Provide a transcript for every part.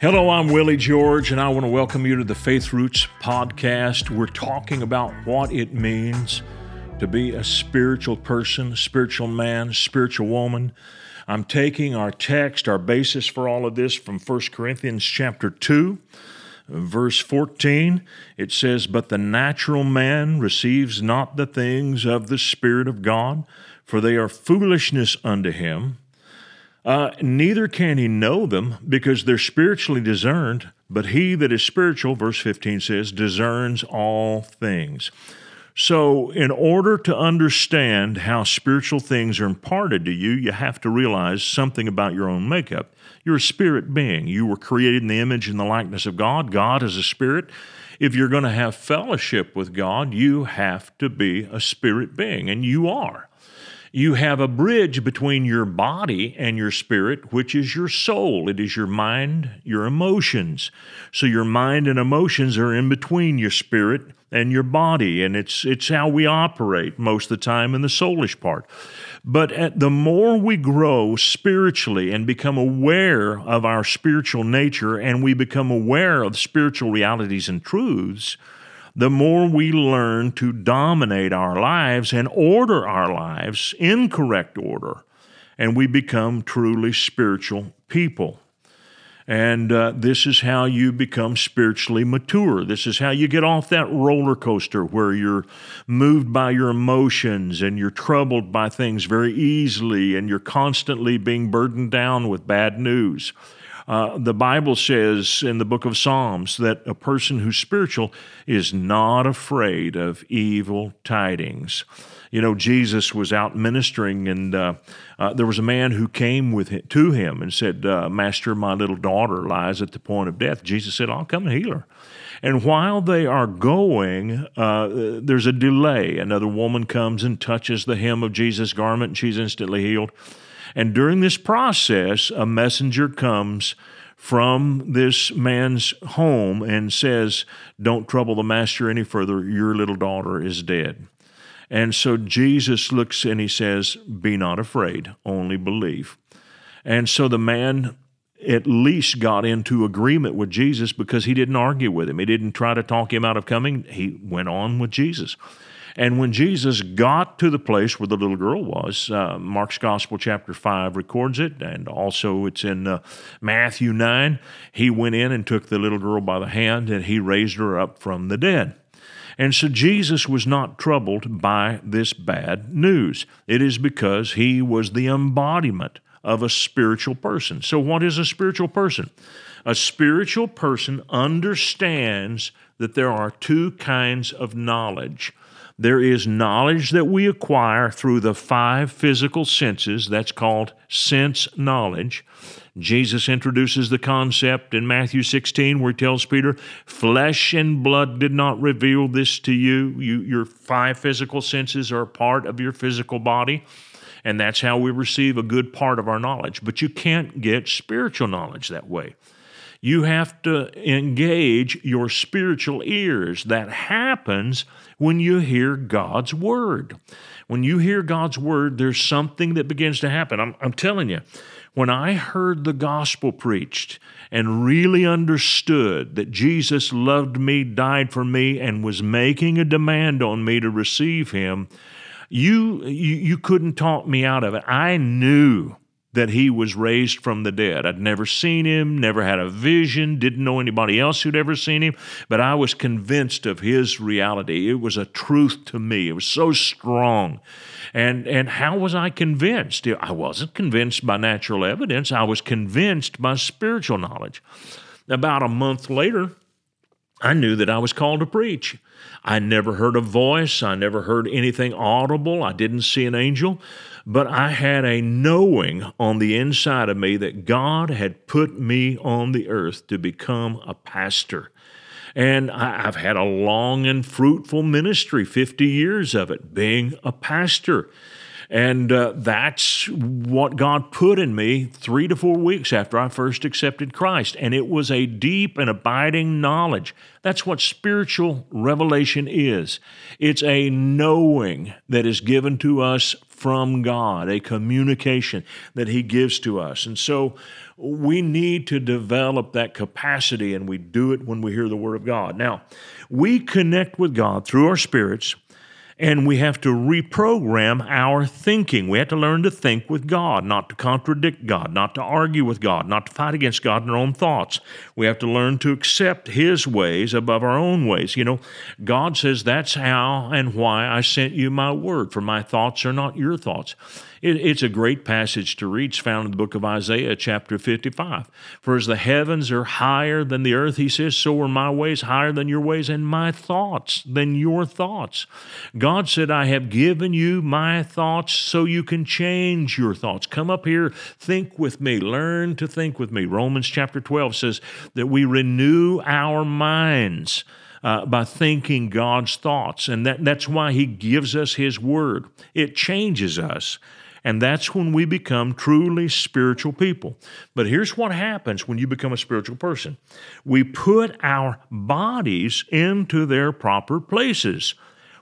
Hello, I'm Willie George, and I want to welcome you to the Faith Roots podcast. We're talking about what it means to be a spiritual person, spiritual man, spiritual woman. I'm taking our text, our basis for all of this from 1 Corinthians chapter 2, verse 14. It says, "But the natural man receives not the things of the Spirit of God, for they are foolishness unto him. Neither can he know them, because they're spiritually discerned, but he that is spiritual," verse 15 says, "discerns all things." So in order to understand how spiritual things are imparted to you, you have to realize something about your own makeup. You're a spirit being. You were created in the image and the likeness of God. God is a spirit. If you're going to have fellowship with God, you have to be a spirit being, and you are. You have a bridge between your body and your spirit, which is your soul. It is your mind, your emotions. So your mind and emotions are in between your spirit and your body, and it's how we operate most of the time in the soulish part. But the more we grow spiritually and become aware of our spiritual nature, and we become aware of spiritual realities and truths, the more we learn to dominate our lives and order our lives in correct order, and we become truly spiritual people. And this is how you become spiritually mature. This is how you get off that roller coaster where you're moved by your emotions and you're troubled by things very easily and you're constantly being burdened down with bad news. The Bible says in the book of Psalms that a person who's spiritual is not afraid of evil tidings. You know, Jesus was out ministering, and there was a man who came to him and said, "Master, my little daughter lies at the point of death." Jesus said, "I'll come and heal her." And while they are going, there's a delay. Another woman comes and touches the hem of Jesus' garment, and she's instantly healed. And during this process, a messenger comes from this man's home and says, "Don't trouble the master any further. Your little daughter is dead." And so Jesus looks and he says, "Be not afraid, only believe." And so the man at least got into agreement with Jesus because he didn't argue with him. He didn't try to talk him out of coming. He went on with Jesus. And when Jesus got to the place where the little girl was, Mark's Gospel chapter 5 records it, and also it's in Matthew 9, he went in and took the little girl by the hand, and he raised her up from the dead. And so Jesus was not troubled by this bad news. It is because he was the embodiment of a spiritual person. So what is a spiritual person? A spiritual person understands that there are two kinds of knowledge. There is knowledge that we acquire through the five physical senses. That's called sense knowledge. Jesus introduces the concept in Matthew 16 where he tells Peter, "Flesh and blood did not reveal this to you." Your five physical senses are part of your physical body, and that's how we receive a good part of our knowledge. But you can't get spiritual knowledge that way. You have to engage your spiritual ears. That happens when you hear God's Word. When you hear God's Word, there's something that begins to happen. I'm telling you, when I heard the gospel preached and really understood that Jesus loved me, died for me, and was making a demand on me to receive Him, you couldn't talk me out of it. I knew that He was raised from the dead. I'd never seen Him, never had a vision, didn't know anybody else who'd ever seen Him, but I was convinced of His reality. It was a truth to me. It was so strong. And how was I convinced? I wasn't convinced by natural evidence. I was convinced by spiritual knowledge. About a month later, I knew that I was called to preach. I never heard a voice. I never heard anything audible. I didn't see an angel. But I had a knowing on the inside of me that God had put me on the earth to become a pastor. And I've had a long and fruitful ministry, 50 years of it, being a pastor. And that's what God put in me 3 to 4 weeks after I first accepted Christ. And it was a deep and abiding knowledge. That's what spiritual revelation is. It's a knowing that is given to us from God, a communication that He gives to us. And so we need to develop that capacity, and we do it when we hear the Word of God. Now, we connect with God through our spirits, and we have to reprogram our thinking. We have to learn to think with God, not to contradict God, not to argue with God, not to fight against God in our own thoughts. We have to learn to accept His ways above our own ways. You know, God says, that's how and why I sent you my word, for my thoughts are not your thoughts. It's a great passage to read. It's found in the book of Isaiah, chapter 55. For as the heavens are higher than the earth, He says, so are my ways higher than your ways, and my thoughts than your thoughts. God said, I have given you my thoughts so you can change your thoughts. Come up here, think with me, learn to think with me. Romans chapter 12 says that we renew our minds by thinking God's thoughts. And that's why He gives us His Word. It changes us. And that's when we become truly spiritual people. But here's what happens when you become a spiritual person. We put our bodies into their proper places.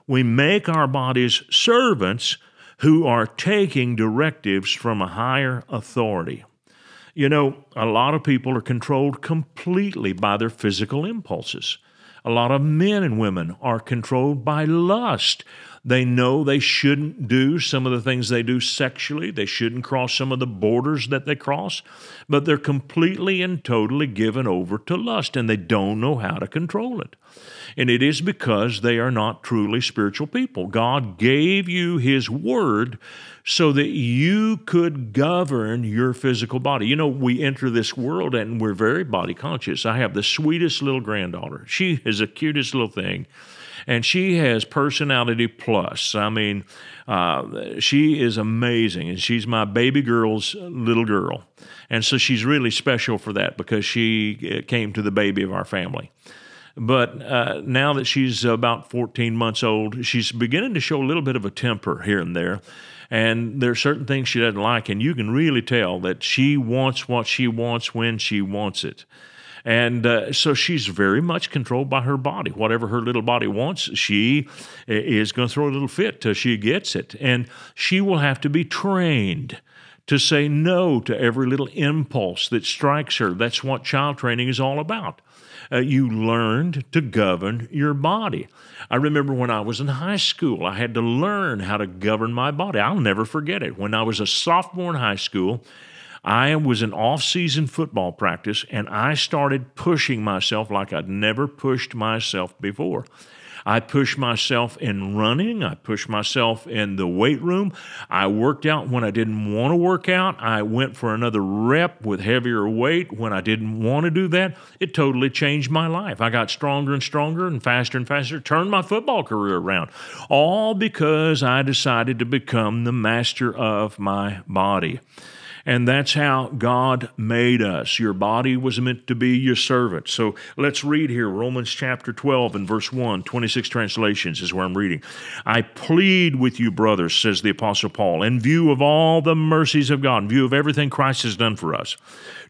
We make our bodies servants who are taking directives from a higher authority. You know, a lot of people are controlled completely by their physical impulses. A lot of men and women are controlled by lust. They know they shouldn't do some of the things they do sexually. They shouldn't cross some of the borders that they cross. But they're completely and totally given over to lust, and they don't know how to control it. And it is because they are not truly spiritual people. God gave you His Word so that you could govern your physical body. You know, we enter this world and we're very body conscious. I have the sweetest little granddaughter. She is the cutest little thing. And she has personality plus. I mean, she is amazing. And she's my baby girl's little girl. And so she's really special for that because she came to the baby of our family. But now that she's about 14 months old, she's beginning to show a little bit of a temper here and there. And there are certain things she doesn't like. And you can really tell that she wants what she wants when she wants it. And so she's very much controlled by her body. Whatever her little body wants, she is going to throw a little fit till she gets it. And she will have to be trained to say no to every little impulse that strikes her. That's what child training is all about. You learned to govern your body. I remember when I was in high school, I had to learn how to govern my body. I'll never forget it. When I was a sophomore in high school, I was in off-season football practice, and I started pushing myself like I'd never pushed myself before. I pushed myself in running. I pushed myself in the weight room. I worked out when I didn't want to work out. I went for another rep with heavier weight when I didn't want to do that. It totally changed my life. I got stronger and stronger and faster, turned my football career around, all because I decided to become the master of my body. And that's how God made us. Your body was meant to be your servant. So let's read here, Romans chapter 12 and verse 1, 26 translations is where I'm reading. I plead with you, brothers, says the Apostle Paul, in view of all the mercies of God, in view of everything Christ has done for us,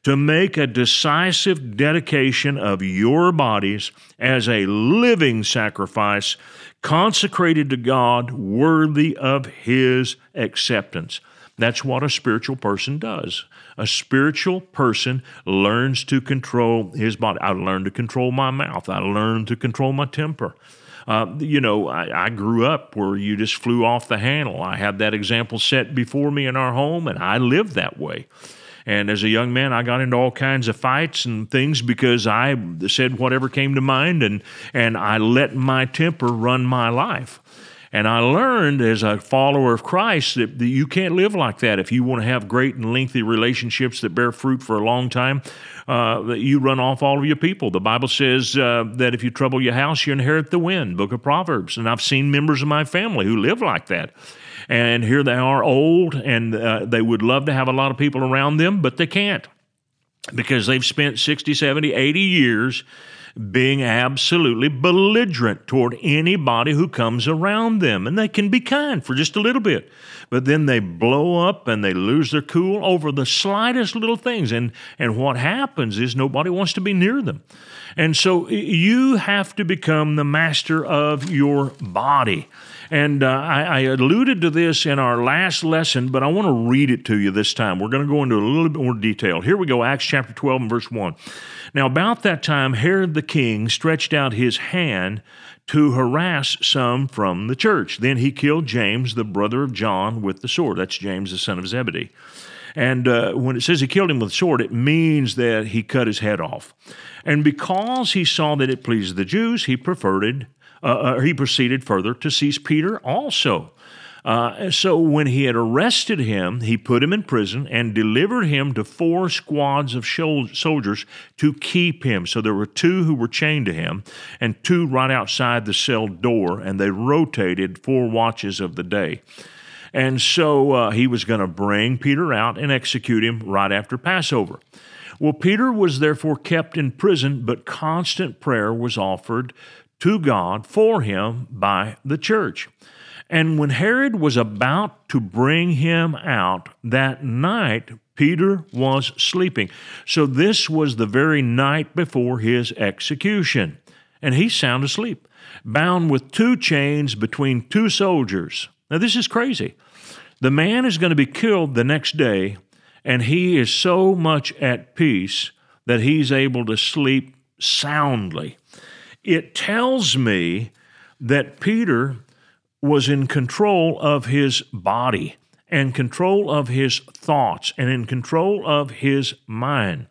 to make a decisive dedication of your bodies as a living sacrifice, consecrated to God, worthy of His acceptance. That's what a spiritual person does. A spiritual person learns to control his body. I learned to control my mouth. I learned to control my temper. You know, I grew up where you just flew off the handle. I had that example set before me in our home, and I lived that way. And as a young man, I got into all kinds of fights and things because I said whatever came to mind, and I let my temper run my life. And I learned as a follower of Christ that you can't live like that. If you want to have great and lengthy relationships that bear fruit for a long time, that you run off all of your people. The Bible says that if you trouble your house, you inherit the wind, book of Proverbs. And I've seen members of my family who live like that. And here they are old, and they would love to have a lot of people around them, but they can't because they've spent 60, 70, 80 years being absolutely belligerent toward anybody who comes around them. And they can be kind for just a little bit, but then they blow up and they lose their cool over the slightest little things. And what happens is nobody wants to be near them. And so you have to become the master of your body. And I alluded to this in our last lesson, but I want to read it to you this time. We're going to go into a little bit more detail. Here we go, Acts chapter 12 and verse 1. Now about that time, Herod the king stretched out his hand to harass some from the church. Then he killed James, the brother of John, with the sword. That's James, the son of Zebedee. And when it says he killed him with a sword, it means that he cut his head off. And because he saw that it pleased the Jews, he proceeded further to seize Peter also. So when he had arrested him, he put him in prison and delivered him to 4 squads of soldiers to keep him. So there were 2 who were chained to him and 2 right outside the cell door, and they rotated 4 watches of the day. And so he was going to bring Peter out and execute him right after Passover. Well, Peter was therefore kept in prison, but constant prayer was offered to God for him by the church. And when Herod was about to bring him out that night, Peter was sleeping. So this was the very night before his execution. And he's sound asleep, bound with 2 chains between 2 soldiers. Now, this is crazy. The man is going to be killed the next day, and he is so much at peace that he's able to sleep soundly. It tells me that Peter was in control of his body and control of his thoughts and in control of his mind.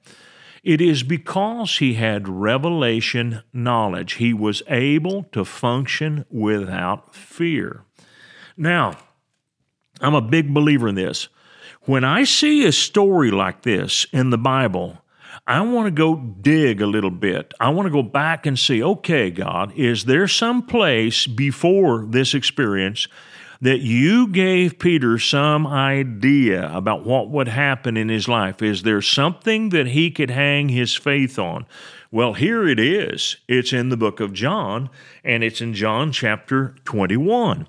It is because he had revelation knowledge. He was able to function without fear. Now, I'm a big believer in this. When I see a story like this in the Bible, I want to go dig a little bit. I want to go back and see, okay, God, is there some place before this experience that you gave Peter some idea about what would happen in his life? Is there something that he could hang his faith on? Well, here it is. It's in the book of John, and it's in John chapter 21.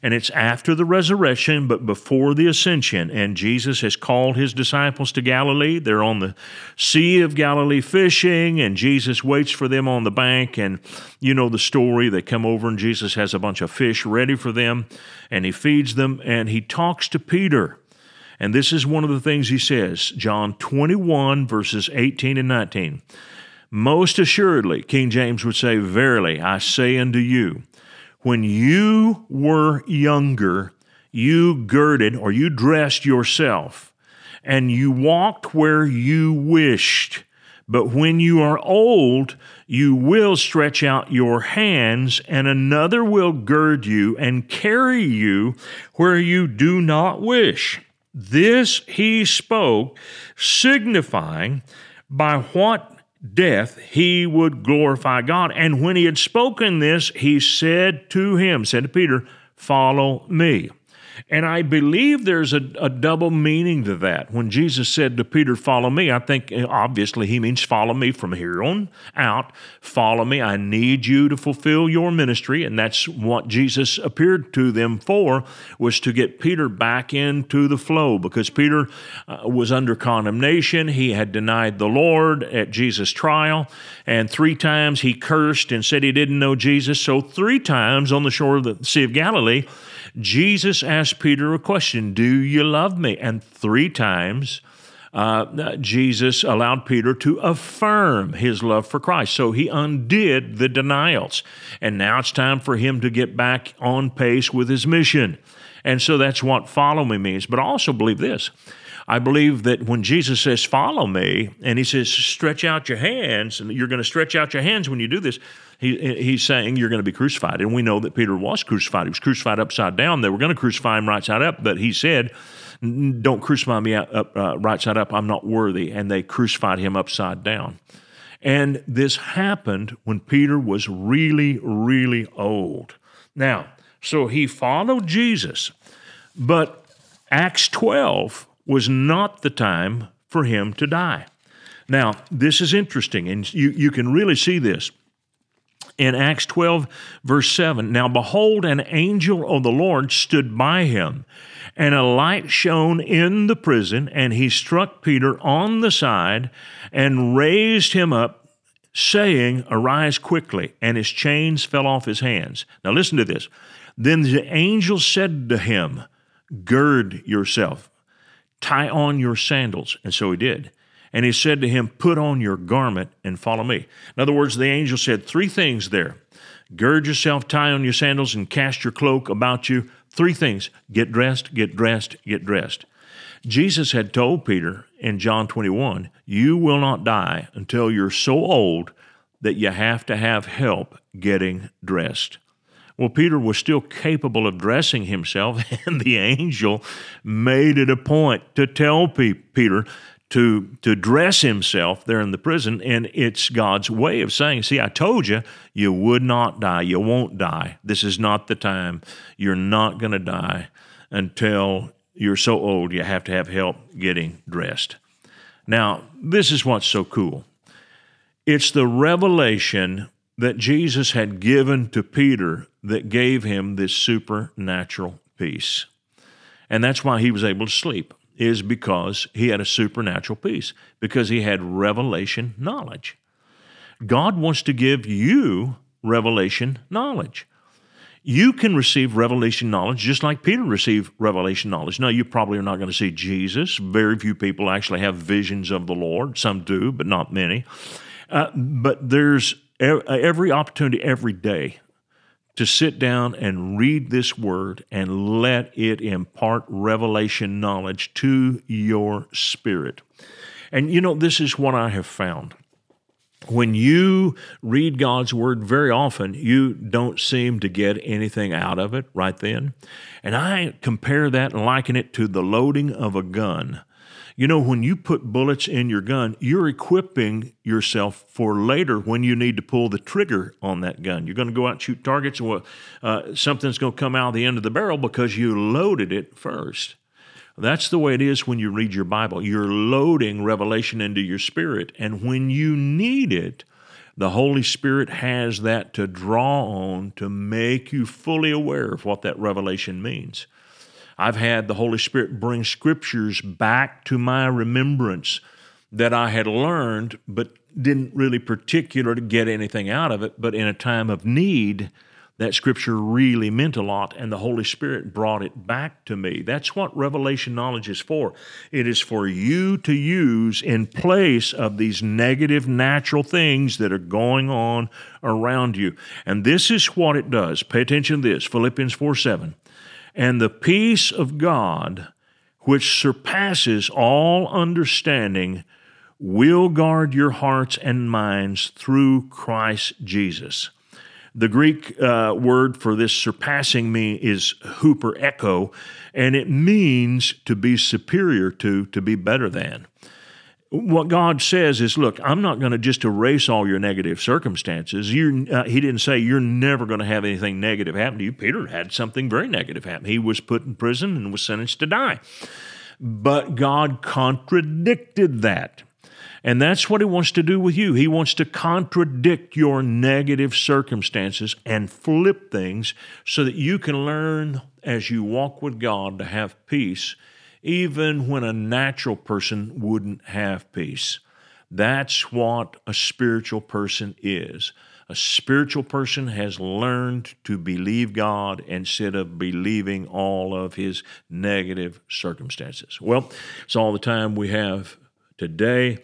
And it's after the resurrection, but before the ascension. And Jesus has called his disciples to Galilee. They're on the Sea of Galilee fishing, and Jesus waits for them on the bank. And you know the story. They come over, and Jesus has a bunch of fish ready for them, and he feeds them, and he talks to Peter. And this is one of the things he says, John 21, verses 18 and 19. Most assuredly, King James would say, verily, I say unto you, when you were younger, you girded or you dressed yourself, and you walked where you wished. But when you are old, you will stretch out your hands, and another will gird you and carry you where you do not wish. This he spoke, signifying by what death, he would glorify God. And when he had spoken this, he said to Peter, follow me. And I believe there's a double meaning to that. When Jesus said to Peter, follow me, I think obviously he means follow me from here on out. Follow me. I need you to fulfill your ministry. And that's what Jesus appeared to them for, was to get Peter back into the flow, because Peter was under condemnation. He had denied the Lord at Jesus' trial. And 3 times he cursed and said he didn't know Jesus. So 3 times on the shore of the Sea of Galilee, Jesus asked Peter a question, do you love me? And 3 times Jesus allowed Peter to affirm his love for Christ. So he undid the denials. And now it's time for him to get back on pace with his mission. And so that's what follow me means. But I also believe this. I believe that when Jesus says, follow me, and he says, stretch out your hands, and you're going to stretch out your hands when you do this, he's saying you're going to be crucified. And we know that Peter was crucified. He was crucified upside down. They were going to crucify him right side up, but he said, don't crucify me right side up. I'm not worthy. And they crucified him upside down. And this happened when Peter was really, really old. Now, so he followed Jesus, but Acts 12 was not the time for him to die. Now, this is interesting, and you can really see this. in Acts 12, verse 7, "Now behold, an angel of the Lord stood by him, and a light shone in the prison, and he struck Peter on the side and raised him up, saying, 'Arise quickly,' and his chains fell off his hands." Now listen to this. "Then the angel said to him, 'Gird yourself, tie on your sandals.' And so he did. And he said to him, 'Put on your garment and follow me.'" In other words, the angel said three things there. Gird yourself, tie on your sandals, and cast your cloak about you. Three things. Get dressed, get dressed, get dressed. Jesus had told Peter in John 21, "You will not die until you're so old that you have to have help getting dressed." Well, Peter was still capable of dressing himself, and the angel made it a point to tell Peter to dress himself there in the prison, and it's God's way of saying, "See, I told you, you would not die. You won't die. This is not the time. You're not going to die until you're so old you have to have help getting dressed." Now, this is what's so cool. It's the revelation that Jesus had given to Peter that gave him this supernatural peace. And that's why he was able to sleep, is because he had a supernatural peace, because he had revelation knowledge. God wants to give you revelation knowledge. You can receive revelation knowledge just like Peter received revelation knowledge. Now, you probably are not going to see Jesus. Very few people actually have visions of the Lord. Some do, but not many. But there's every opportunity every day to sit down and read this Word and let it impart revelation knowledge to your spirit. And you know, this is what I have found. When you read God's Word, very often you don't seem to get anything out of it right then. And I compare that and liken it to the loading of a gun. You know, when you put bullets in your gun, you're equipping yourself for later when you need to pull the trigger on that gun. You're going to go out and shoot targets, and something's going to come out of the end of the barrel because you loaded it first. That's the way it is when you read your Bible. You're loading revelation into your spirit, and when you need it, the Holy Spirit has that to draw on to make you fully aware of what that revelation means. I've had the Holy Spirit bring scriptures back to my remembrance that I had learned but didn't really particularly get anything out of it. But in a time of need, that scripture really meant a lot, and the Holy Spirit brought it back to me. That's what revelation knowledge is for. It is for you to use in place of these negative natural things that are going on around you. And this is what it does. Pay attention to this, Philippians 4:7. "And the peace of God, which surpasses all understanding, will guard your hearts and minds through Christ Jesus." The Greek word for this "surpassing" me is huperecho, and it means to be superior to be better than. What God says is, look, I'm not going to just erase all your negative circumstances. He didn't say you're never going to have anything negative happen to you. Peter had something very negative happen. He was put in prison and was sentenced to die. But God contradicted that. And that's what He wants to do with you. He wants to contradict your negative circumstances and flip things so that you can learn as you walk with God to have peace even when a natural person wouldn't have peace. That's what a spiritual person is. A spiritual person has learned to believe God instead of believing all of his negative circumstances. Well, it's all the time we have today.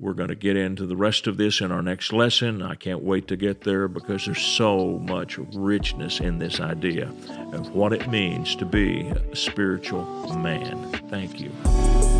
We're going to get into the rest of this in our next lesson. I can't wait to get there because there's so much richness in this idea of what it means to be a spiritual man. Thank you.